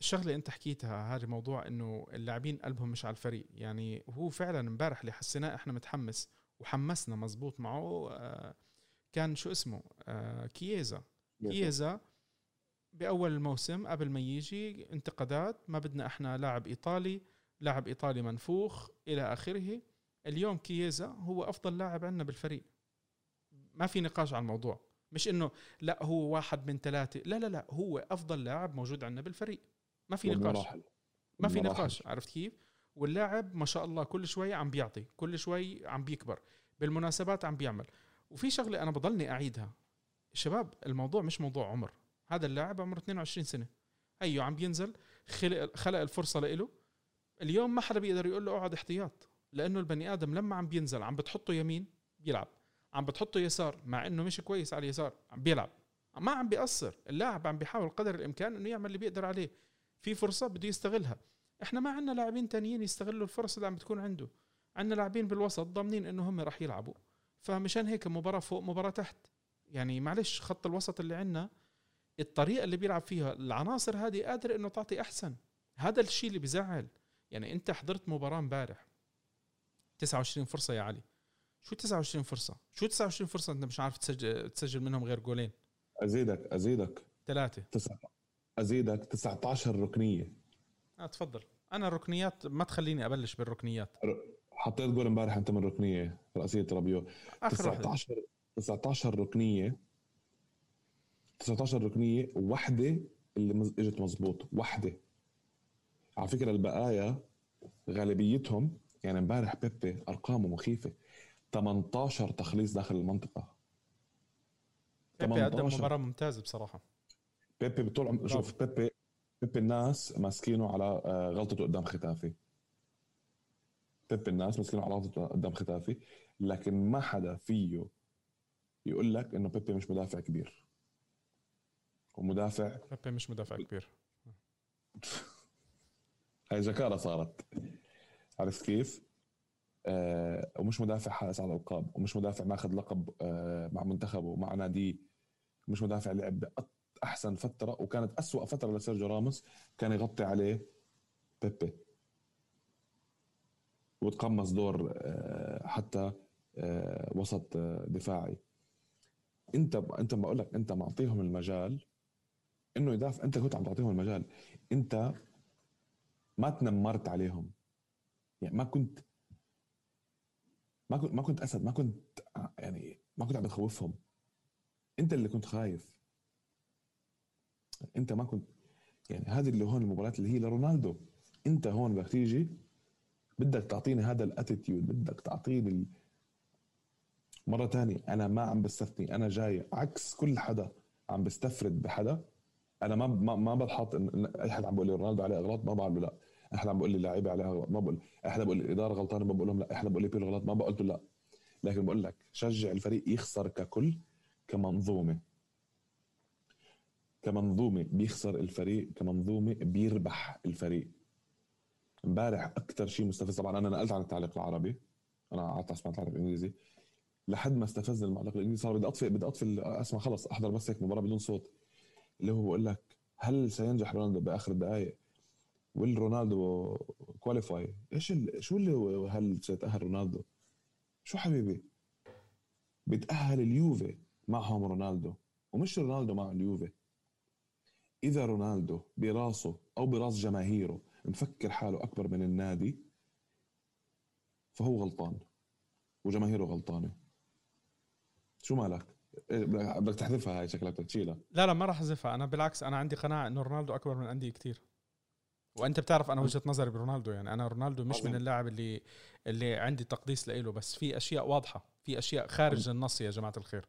شغله انت حكيتها هذا موضوع انه اللاعبين قلبهم مش على الفريق. يعني هو فعلا امبارح اللي حسيناه احنا متحمس وحمسنا مزبوط معه كان شو اسمه كييزا باول الموسم قبل ما يجي انتقادات ما بدنا احنا لاعب ايطالي منفوخ الى اخره. اليوم كييزا هو افضل لاعب عندنا بالفريق، ما في نقاش على الموضوع. مش انه لا هو واحد من ثلاثه، لا هو افضل لاعب موجود عندنا بالفريق، ما في نقاش عرفت كيف. واللاعب ما شاء الله كل شوي عم بيعطي، كل شوي عم بيكبر، بالمناسبات عم بيعمل. وفي شغله انا بضلني اعيدها، شباب الموضوع مش موضوع عمر، هذا اللاعب عمره 22 سنه، ايوه عم بينزل خلق الفرصه له. اليوم ما حدا بيقدر يقول له اقعد احتياط، لانه البني ادم لما عم بينزل عم بتحطه يمين بيلعب، عم بتحطه يسار مع انه مش كويس على اليسار عم بيلعب، ما عم بيقصر. اللاعب عم بيحاول قدر الامكان انه يعمل اللي بيقدر عليه، في فرصه بده يستغلها. احنا ما عندنا لاعبين تانيين يستغلوا الفرصه اللي عم بتكون عنده، عندنا لاعبين بالوسط ضامنين انه هم راح يلعبوا، فمشان هيك مباراه فوق مباراه تحت. يعني معلش خط الوسط اللي عندنا الطريقه اللي بيلعب فيها العناصر هذه قادر انه تعطي احسن. هذا الشيء اللي بزعل. يعني انت حضرت مباراه امبارح 29 فرصه يا علي، شو 29 فرصه؟ شو 29 فرصه انت مش عارف تسجل منهم غير جولين؟ ازيدك 3 ازيدك 19 ركنيه. تفضل. انا الركنيات ما تخليني ابلش بالركنيات. حطيت جول امبارح انت من ركنيه راسيه رابيو. 19 ركنيه، 19 ركنيه، وحده اللي اجت مظبوط، وحده. على فكره البقايا غالبيتهم يعني امبارح بيبي ارقامه مخيفه، 18 تخليص داخل المنطقه. بيبي قدم مباراه ممتازه بصراحه. بيبي بطول عمره، شوف بيبي الناس ماسكينه على غلطته قدام ختافي، لكن ما حدا فيه يقول لك انه بيبي مش مدافع كبير. ومدافع بيبي مش مدافع كبير. هاي ذكاره صارت، عرفت كيف؟ ومش مدافع حارس على الألقاب، ومش مدافع ماخذ لقب مع منتخبه ومع ناديه، مش مدافع لعب أحسن فترة، وكانت أسوأ فترة لسيرجيو راموس كان يغطي عليه بيبي وتقمص دور حتى وسط دفاعي. أنت ما أقولك أنت معطيهم المجال إنه يدافع، أنت كنت عم تعطيهم المجال، أنت ما تنمرت عليهم. يعني ما كنت أسد، ما كنت عم بتخوفهم، أنت اللي كنت خايف. أنت ما كنت، يعني هذه اللي هون المباريات اللي هي لرونالدو. أنت هون بدك تيجي بدك تعطيني هذا الاتيتيود، بدك تعطيني مرة تانية أنا ما عم بستثني، أنا جاي عكس كل حدا عم بستفرد بحدا. أنا ما بلحط إن أي حد عم بقول لي رونالدو عليه أغلاط ما بعمله، لأ. احنا عم بقول لي اللاعيبه عليها ما بقول، احنا بقول الاداره غلطانه ما بقول لهم لا، احنا بقول لي بيرلو غلط ما بقول له لا، لكن بقول لك شجع الفريق يخسر ككل، كمنظومه بيخسر الفريق، كمنظومه بيربح الفريق. امبارح اكثر شيء مستفز، طبعا انا نقلت عن التعليق العربي، انا قعدت اسمع التعليق الانجليزي لحد ما استفزني المعلق الانجليزي، صار بدي اطفي اسمع خلص احضر بس هيك مباراه بدون صوت. اللي هو بقول لك هل سينجح رونالدو باخر الدقائق؟ والرونالدو كواليفاي ايش شو اللي هل سيتأهل رونالدو؟ شو حبيبي بتأهل اليوفي معهم رونالدو، ومش رونالدو مع اليوفي. اذا رونالدو براسه او براس جماهيره مفكر حاله اكبر من النادي فهو غلطان وجماهيره غلطانه. شو مالك بدك تحذفها هاي شكلها بدك تشيلها؟ لا ما راح احذفها، انا بالعكس انا عندي قناعه انه رونالدو اكبر من انديه كتير، وانت بتعرف انا وجهه نظري برونالدو. يعني انا رونالدو مش من اللاعب اللي عندي تقديس له، بس في اشياء واضحه، في اشياء خارج النص يا جماعه الخير.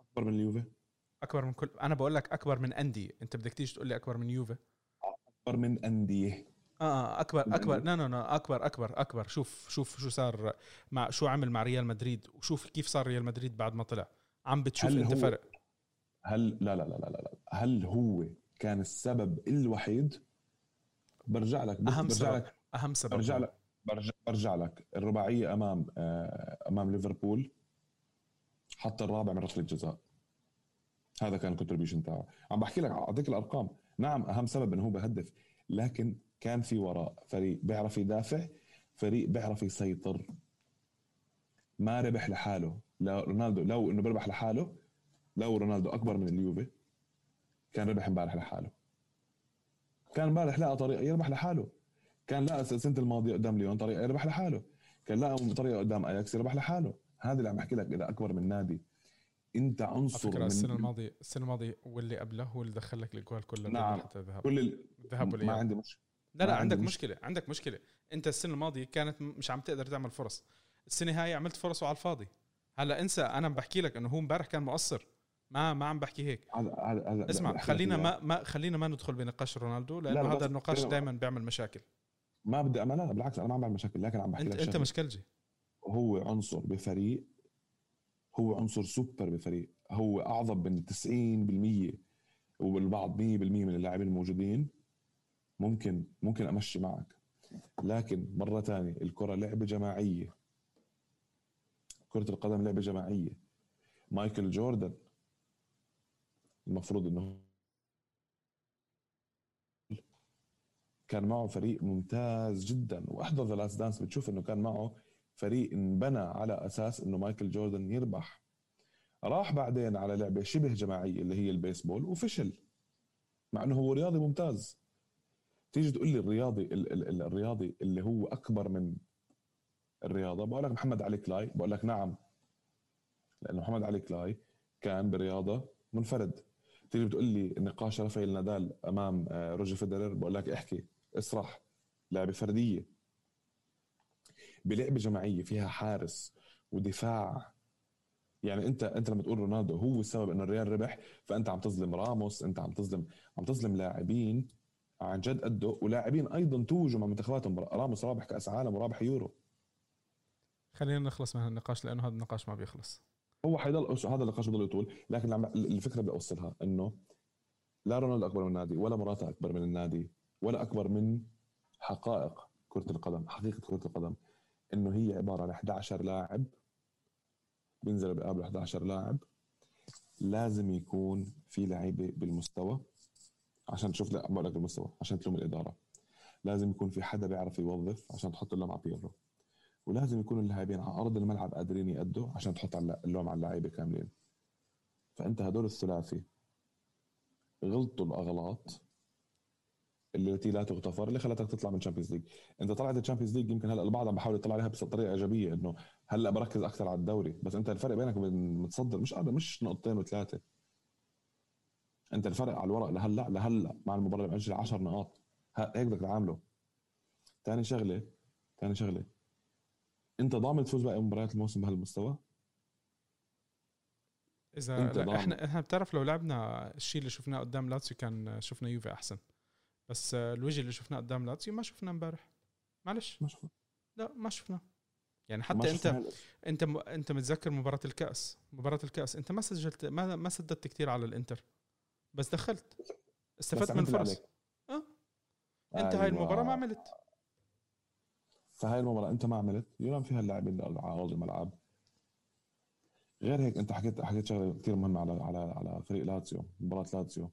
اكبر من اليوفي، اكبر من كل، انا بقول لك اكبر من انديه، انت بدك تيجي تقول لي اكبر من يوفي، اكبر من انديه، اكبر اكبر. شوف شو صار مع شو عمل مع ريال مدريد، وشوف كيف صار ريال مدريد بعد ما طلع. عم بتشوف انت فرق؟ هل لا لا لا لا لا هل هو كان السبب الوحيد؟ برجع لك اهم سبب، برجع لك الرباعيه امام ليفربول، حتى الرابع من ركله الجزاء، هذا كان الكونتريبيوشن تاعه. عم بحكي لك اعطيك الارقام. نعم اهم سبب انه هو بهدف، لكن كان في وراء فريق بيعرف يدافع، فريق بيعرف يسيطر، ما ربح لحاله. لو رونالدو لو انه بربح لحاله، لو رونالدو اكبر من اليوفي كان ربح امبارح لحاله، كان امبارح لقى طريقه يربح لحاله، كان لقى السنه الماضيه قدام ليون طريقه يربح لحاله، كان لقى طريقه قدام اياكس يربح لحاله. هذا اللي عم بحكي لك، اذا اكبر من نادي انت عنصر. السنه الماضيه واللي قبله هو اللي دخل لك الاجوال كلها. نعم. حتى الذهاب كل الذهاب ما عندي مشكله. لا عندك مشكله. انت السنه الماضيه كانت مش عم تقدر تعمل فرص، السنه هاي عملت فرص وعلى الفاضي. هلا انسى انا بحكي لك انه هو امبارح كان مقصر، ما عم بحكي هيك. اسمع، خلينا ما ندخل بنقاش رونالدو، لانه هذا النقاش دائما بيعمل مشاكل. ما بدي اعمل، انا بالعكس انا ما عم بعمل مشاكل، لكن عم بحكي لك انت مشكلجي. هو عنصر بفريق، هو عنصر سوبر بفريق، هو اعظم من 90% والبعض 100% من اللاعبين الموجودين. ممكن امشي معك، لكن مره ثانيه الكره لعبه جماعيه، كره القدم لعبه جماعيه. مايكل جوردن المفروض انه كان معه فريق ممتاز جدا، واحضر ذا لاست دانس بتشوف انه كان معه فريق انبنى على اساس انه مايكل جوردن يربح. راح بعدين على لعبه شبه جماعيه اللي هي البيسبول وفشل، مع انه هو رياضي ممتاز. تيجي تقول لي الرياضي اللي هو اكبر من الرياضه، بقول لك محمد علي كلاي. بقول لك نعم، لانه محمد علي كلاي كان برياضه منفرد. تيجي بتقول لي نقاش رافائيل نادال امام روجر فيدرر، بقول لك احكي اسرح، لعبه فرديه. بلعبه جماعيه فيها حارس ودفاع. يعني انت لما تقول رونالدو هو السبب ان الريال ربح، فانت عم تظلم راموس، انت عم تظلم لاعبين عن جد قده، ولاعبين ايضا توجوا مع منتخباتهم. راموس رابح كاس عالم ورابح يورو. خلينا نخلص من هالنقاش، لانه هذا النقاش ما بيخلص، هو حيضل هذا النقاش بضل يطول. لكن الفكره بدي اوصلها انه لا رونالدو اكبر من النادي، ولا موراتا اكبر من النادي، ولا اكبر من حقائق كره القدم. حقيقه كره القدم انه هي عباره عن 11 لاعب بينزلوا بيقابلوا 11 لاعب، لازم يكون في لعيبه بالمستوى عشان تشوف لا بقولك المستوى، عشان تلوم الاداره، لازم يكون في حدا بيعرف يوظف عشان تحط اللوم على بيرلو، ولازم يكونوا اللاعبين على ارض الملعب قادرين يأدوا عشان تحط اللوم على اللاعيبه كاملين. فانت هدول الثلاثي غلطوا الاغلاط التي لا تغتفر، اللي خلتك تطلع من تشامبيونز ليج. انت طلعت التشامبيونز ليج، يمكن هلا البعض عم بحاول يطلع عليها بطريقه ايجابيه انه هلا بركز اكثر على الدوري، بس انت الفرق بينك وبين متصدر مش نقطتين وثلاثه. انت الفرق على الورق لهلا مع المباراه المؤجله 10 نقاط، هيك بدك تعامله. ثاني شغله انت ضامن تفوز باقي مباريات الموسم بهالمستوى؟ اذا احنا بتعرف لو لعبنا الشيء اللي شفناه قدام لاتسيو، كان شفنا يوفي احسن، بس الوجه اللي شفناه قدام لاتسيو ما شفناه امبارح. معلش ما شفنا، لا ما شفنا. يعني حتى انت متذكر مباراه الكاس انت ما سجلت، ما سددت كثير على الانتر، بس دخلت، استفدت من الفرص. انت هاي المباراه ما عملت، فهاي المباراه انت ما عملت، يلام فيها اللاعبين على ارض الملعب. غير هيك انت حكيت شغله كثير مهمه على فريق لاتسيو، مباراه لاتسيو.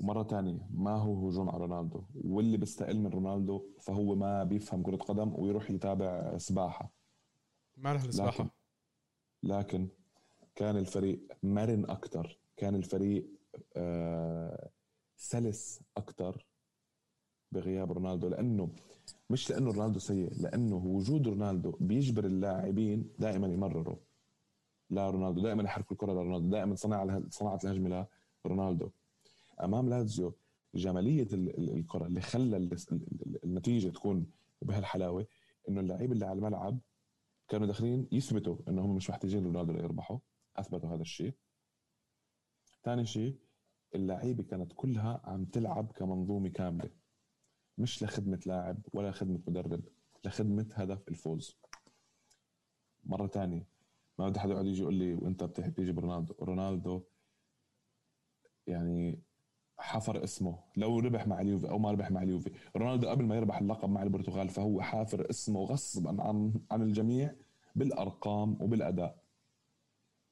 ومره ثانيه ما هو هجوم على رونالدو، واللي بيستقل من رونالدو فهو ما بيفهم كره قدم ويروح يتابع سباحه. ما رح السباحه، لكن كان الفريق مرن اكثر، كان الفريق سلس اكثر بغياب رونالدو. لانه مش لانه رونالدو سيء، لانه وجود رونالدو بيجبر اللاعبين دائما يمرروا لا رونالدو، دائما يحركوا الكره لرونالدو، دائما صناعه الهجمه لرونالدو. امام لاتسيو جماليه الكره اللي خلى النتيجه تكون بهالحلاوه، انه اللاعبين اللي على الملعب كانوا داخلين يثبتوا انهم مش محتاجين رونالدو ليربحوا، اثبتوا هذا الشيء. ثاني شيء، اللعيبه كانت كلها عم تلعب كمنظومه كامله، مش لخدمة لاعب ولا لخدمة مدرب، لخدمة هدف الفوز. مرة تانية ما بده حد يقعد يجي يقول لي وانت بتحب يجي برونالدو. رونالدو يعني حفر اسمه لو ربح مع اليوفي او ما ربح مع اليوفي. رونالدو قبل ما يربح اللقب مع البرتغال فهو حافر اسمه غصبا عن الجميع بالارقام وبالاداء،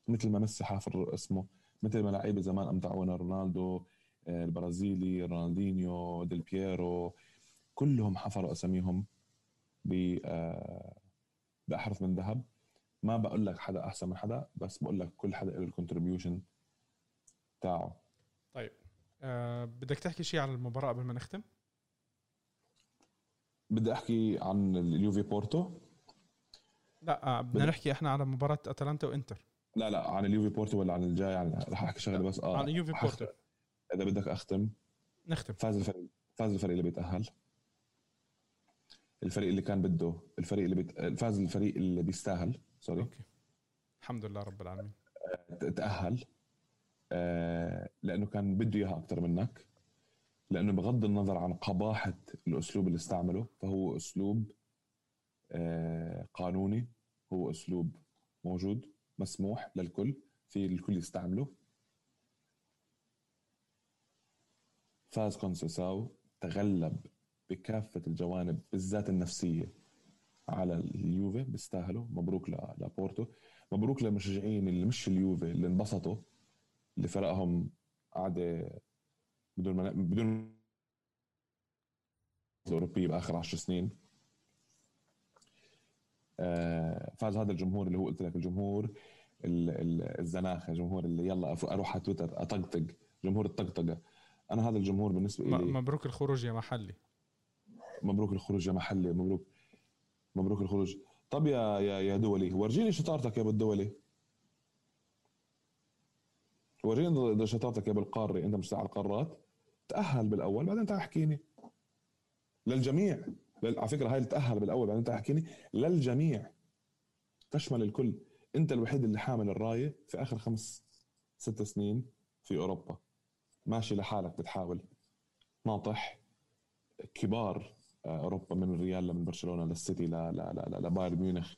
مثل ما ميسي حافر اسمه، مثل ما لعيبه زمان امتعونا رونالدو البرازيلي، رونالدينيو، ديل بييرو، كلهم حفروا اساميهم بأحرف من ذهب. ما بقول لك حدا احسن من حدا، بس بقول لك كل حدا له الكونتريبيوشن تاعه. طيب بدك تحكي شيء عن المباراة قبل ما نختم؟ بدي أحكي عن اليوفي بورتو. لا بدنا نحكي إحنا على مباراة أتلانتا وإنتر. لا لا عن اليوفي بورتو ولا عن الجاي؟ عن رح أحكي شغلة بس. عن اليوفي بورتو. إذا بدك أختم. نختم. فاز الفريق اللي بيتأهل. الفريق اللي كان بده. فاز الفريق اللي بيستاهل. سوري. أوكي. الحمد لله رب العالمين. تأهل. لأنه كان بده إياها أكتر منك، لأنه بغض النظر عن قباحة الأسلوب اللي استعمله فهو أسلوب قانوني، هو أسلوب موجود مسموح للكل، في الكل يستعمله. فاز كونسيساو، تغلب بكافة الجوانب بالذات النفسية على اليوفي، بيستاهلوا. مبروك لبورتو، مبروك للمشجعين اللي مش اليوفي اللي انبسطوا اللي فرقهم قاعدة بدون الأوروبي بآخر 10 سنين. فاز هذا الجمهور اللي هو قلت لك، الجمهور الزناخة، جمهور اللي يلا أروح على تويتر أطقطق، جمهور الطقطقة. أنا هذا الجمهور بالنسبة لي. مبروك الخروج يا محلي، مبروك الخروج يا محلي، مبروك الخروج. طب يا دولي ورجيني شطارتك يا بالدولي، وريني شطارتك يا بالقاري، انت مش تاع القارات. تأهل بالاول بعدين انت احكيني للجميع. على فكره هاي اللي تأهل بالاول بعدين انت احكيني للجميع، تشمل الكل. انت الوحيد اللي حامل الرايه في اخر 5-6 سنين في اوروبا، ماشي لحالك بتحاول، ناطح كبار اوروبا من الريال لمن برشلونه للسيتي لبايرن ميونخ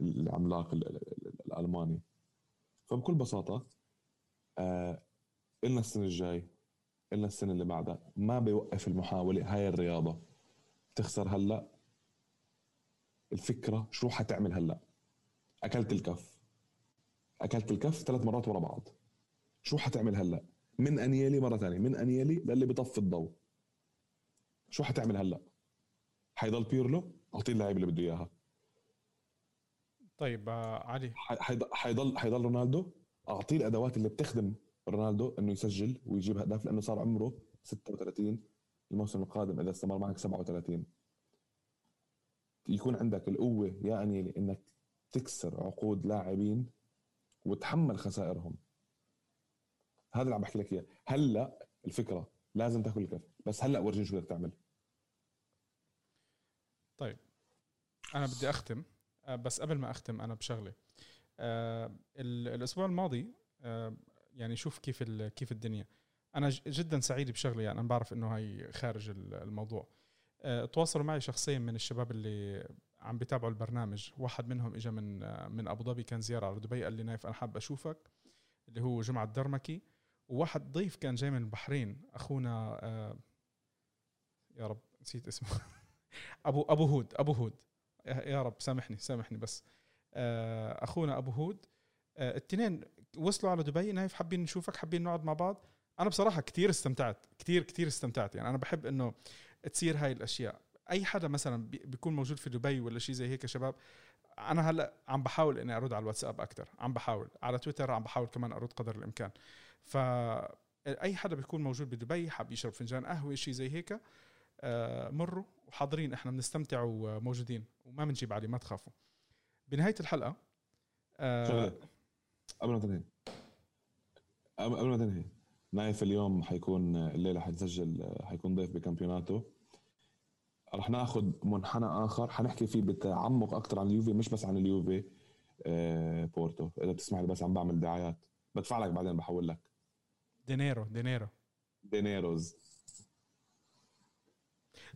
العملاق الالماني. فبكل بساطه إلنا السنة الجاي، إلنا السنة اللي بعدها، ما بيوقف المحاولة. هاي الرياضة تخسر هلأ، الفكرة شو حتعمل هلأ. أكلت الكف 3 مرات ورا بعض، شو حتعمل هلأ؟ من أنيالي مرة تانية، من أنيالي للي بطفي الضوء، شو حتعمل هلأ؟ حيضل بيرلو أعطيه اللاعب اللي بده إياها. طيب علي، حيضل رونالدو أعطيه الأدوات اللي بتخدم رونالدو أنه يسجل ويجيب أهداف، لأنه صار عمره 36 الموسم القادم إذا استمر معك 37. يكون عندك القوة يا أنيلي أنك تكسر عقود لاعبين وتحمل خسائرهم. هذا اللي عم بحكي لك إياه. هلأ الفكرة لازم تأكل الكف، بس هلأ ورجيني شو بدك تعمل. طيب أنا بدي أختم، بس قبل ما أختم أنا بشغلي. الأسبوع الماضي يعني شوف كيف الدنيا. أنا جدا سعيد بشغلي، يعني أنا بعرف إنه هاي خارج الموضوع. تواصلوا معي شخصين من الشباب اللي عم بيتابعوا البرنامج. واحد منهم إجا من أبو ظبي، كان زيارة على دبي، قال لي نايف أنا حاب أشوفك، اللي هو جمعة الدرمكي. وواحد ضيف كان جاي من البحرين، أخونا يا رب نسيت اسمه أبو هود، يا رب سامحني بس أخونا أبو هود. التنين وصلوا على دبي. نايف حابين نشوفك، حابين نقعد مع بعض. أنا بصراحة كتير استمتعت. يعني أنا بحب إنه تصير هاي الأشياء. أي حدا مثلا بيكون موجود في دبي ولا شيء زي هيك. شباب أنا هلأ عم بحاول إني أرد على الواتساب أكتر، عم بحاول على تويتر، عم بحاول كمان أرد قدر الإمكان. فأي حدا بيكون موجود بدبي حاب يشرب فنجان قهوة شيء زي هيك، مروا وحاضرين، إحنا بنستمتع وموجودين وما بنجيب عليه، ما تخافوا. بنهاية الحلقة قبل ما تنهي نايف اليوم حيكون، الليلة حنسجل، حيكون ضيف بكامبيوناتو، رح ناخد منحنى آخر حنحكي فيه بتعمق أكتر عن اليوفي، مش بس عن اليوفي بورتو. إذا بتسمح لي بس عم بعمل دعايات، بدفع لك بعدين بحول لك دينيروز.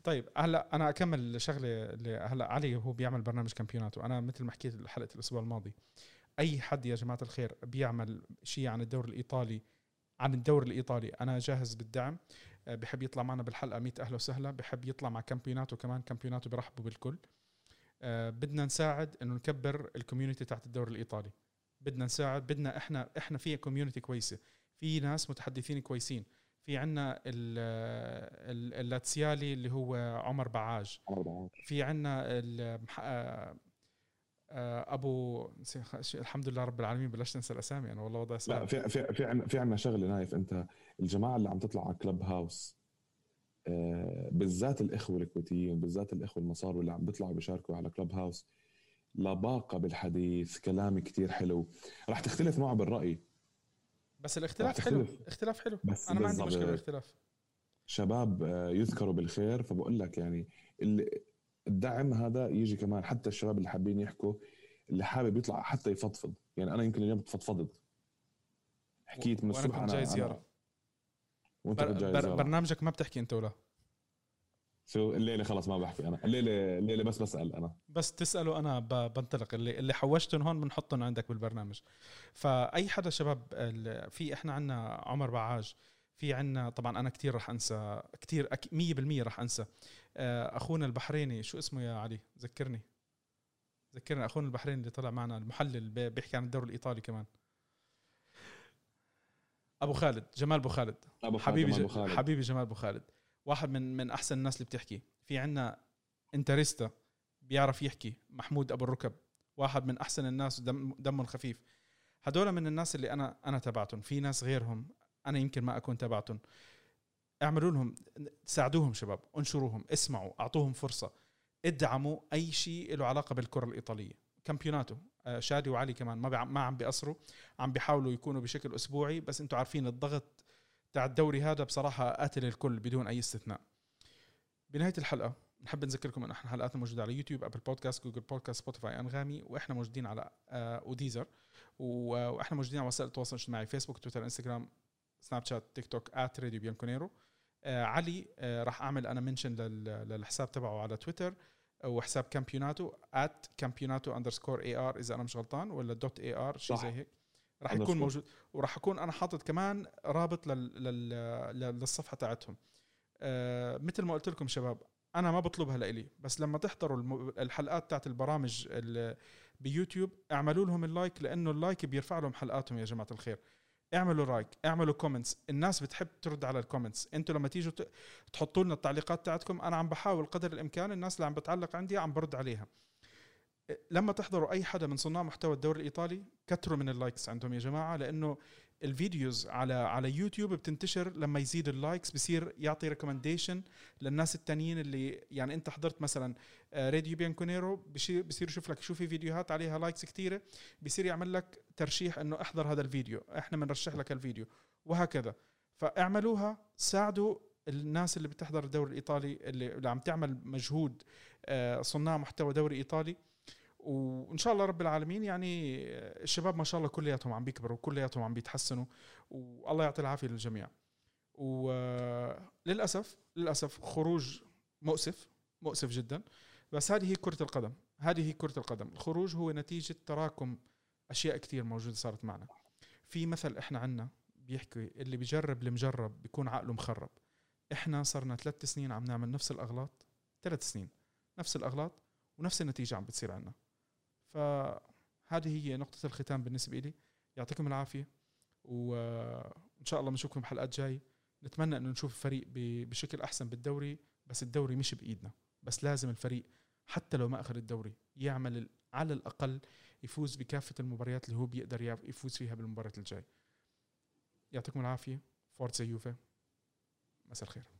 طيب هلا انا اكمل شغله اللي هلا علي هو بيعمل برنامج كامبيوناتو. انا مثل ما حكيت حلقه الاسبوع الماضي، اي حد يا جماعه الخير بيعمل شيء عن الدوري الايطالي، عن الدوري الايطالي انا جاهز بالدعم. بحب يطلع معنا بالحلقه 100 اهلا وسهلا، بحب يطلع مع كامبيوناتو كمان، كامبيوناتو برحبوا بالكل. بدنا نساعد انه نكبر الكوميونتي تحت الدوري الايطالي، بدنا نساعد، بدنا احنا في كوميونتي كويسه، في ناس متحدثين كويسين، في عنا اللاتسيالي اللي هو عمر بعاج، في عنا ابو، الحمد لله رب العالمين بلشت انسى الاسامي انا والله وضع صعب. في في في عنا شغله نايف، انت الجماعه اللي عم تطلع على كلب هاوس بالذات الاخوه الكويتيين، بالذات الاخوه المصاروا اللي عم بيطلعوا بيشاركوا على كلب هاوس، لباقه بالحديث، كلام كتير حلو. رح تختلف معه بالراي بس الاختلاف حلو، اختلاف حلو، انا ما عندي مشكله بالاختلاف. شباب يذكروا بالخير، فبقول لك يعني الدعم هذا يجي كمان حتى الشباب اللي حابين يحكوا، اللي حابب يطلع حتى يفضفض. يعني انا يمكن اليوم فضفضت، حكيت من الصبح انا جاي زياره، وانت جاي زياره، برنامجك ما بتحكي انت ولا شو الليله؟ خلاص ما بحكي انا الليله، الليله بس بسال انا، بس تساله انا بنطلق اللي حوشتهم هون بنحطهم عندك بالبرنامج. فاي حدا شباب، في احنا عنا عمر بعاج، في عنا طبعا انا كتير رح انسى، كتير 100% رح انسى. اخونا البحريني، شو اسمه يا علي؟ ذكرني اخونا البحريني اللي طلع معنا المحلل بيحكي عن الدوري الايطالي كمان، ابو خالد، جمال ابو خالد، حبيبي جمال ابو خالد، واحد من احسن الناس اللي بتحكي. في عنا انتريستا بيعرف يحكي، محمود ابو الركب واحد من احسن الناس، دمه خفيف. هدول من الناس اللي انا تبعتهم، في ناس غيرهم انا يمكن ما اكون تبعتهم. اعملوا لهم، ساعدوهم شباب، انشروهم، اسمعوا، اعطوهم فرصه، ادعموا اي شيء له علاقه بالكره الايطاليه. كامبيوناتو شادي وعلي كمان ما عم بيقصروا، عم بيحاولوا يكونوا بشكل اسبوعي، بس انتم عارفين الضغط تاع الدوري هذا بصراحة قاتل الكل بدون أي استثناء. بنهاية الحلقة نحب نذكركم أن احنا حلقاتنا موجودة على يوتيوب، أبل بودكاست، جوجل بودكاست، سبوتيفاي، أنغامي، وإحنا موجودين على وديزر، وإحنا موجودين على وسائل التواصل الاجتماعي، فيسبوك، تويتر، انستغرام، سناب شات، تيك توك، @راديو بيان كونيرو. علي راح أعمل أنا منشن للحساب تبعه على تويتر، وحساب كامبيوناتو @campionato_ar إذا أنا مش غلطان، ولا .ar شيء زي هيك راح يكون موجود. وراح اكون انا حاطط كمان رابط للصفحه تاعتهم. مثل ما قلت لكم شباب، انا ما بطلبها لإلي، بس لما تحضروا الحلقات تاعت البرامج بيوتيوب اعملوا لهم اللايك، لانه اللايك بيرفع لهم حلقاتهم يا جماعه الخير. اعملوا لايك، اعملوا كومنتس، الناس بتحب ترد على الكومنتس. انتوا لما تيجوا تحطوا لنا التعليقات تاعتكم، انا عم بحاول قدر الامكان الناس اللي عم بتعلق عندي عم برد عليها. لما تحضروا أي حدا من صناع محتوى الدوري الإيطالي، كتروا من اللايكس عندهم يا جماعة، لأنه الفيديوز على يوتيوب بتنتشر لما يزيد اللايكس، بصير يعطي ريكومنديشن للناس التانيين. اللي يعني أنت حضرت مثلا راديو بيان كونيرو، بصير يشوف لك، شوفي فيديوهات عليها لايكس كتيرة، بصير يعمل لك ترشيح إنه احضر هذا الفيديو، إحنا بنرشح لك الفيديو، وهكذا. فاعملوها، ساعدوا الناس اللي بتحضر الدوري الإيطالي، اللي عم تعمل مجهود صناع محتوى دوري إيطالي. وإن شاء الله رب العالمين يعني الشباب ما شاء الله كلياتهم عم بيكبروا، كلياتهم عم بيتحسنوا، والله يعطي العافية للجميع. وللأسف خروج مؤسف جدا، بس هذه هي كرة القدم، هذه هي كرة القدم. الخروج هو نتيجة تراكم أشياء كتير موجودة صارت معنا. في مثل إحنا عنا بيحكي، اللي بيجرب المجرب بيكون عقله مخرب. إحنا صرنا 3 سنين عم نعمل نفس الأغلاط، 3 سنين نفس الأغلاط ونفس النتيجة عم بتصير عنا. فهذه هي نقطة الختام بالنسبة لي. يعطيكم العافية، وإن شاء الله بنشوفكم بحلقات جاي. نتمنى أنه نشوف الفريق بشكل أحسن بالدوري، بس الدوري مش بإيدنا، بس لازم الفريق حتى لو ما أخذ الدوري يعمل على الأقل يفوز بكافة المباريات اللي هو بيقدر يفوز فيها بالمباراة الجاي. يعطيكم العافية، فورتزا يوفا، مساء الخير.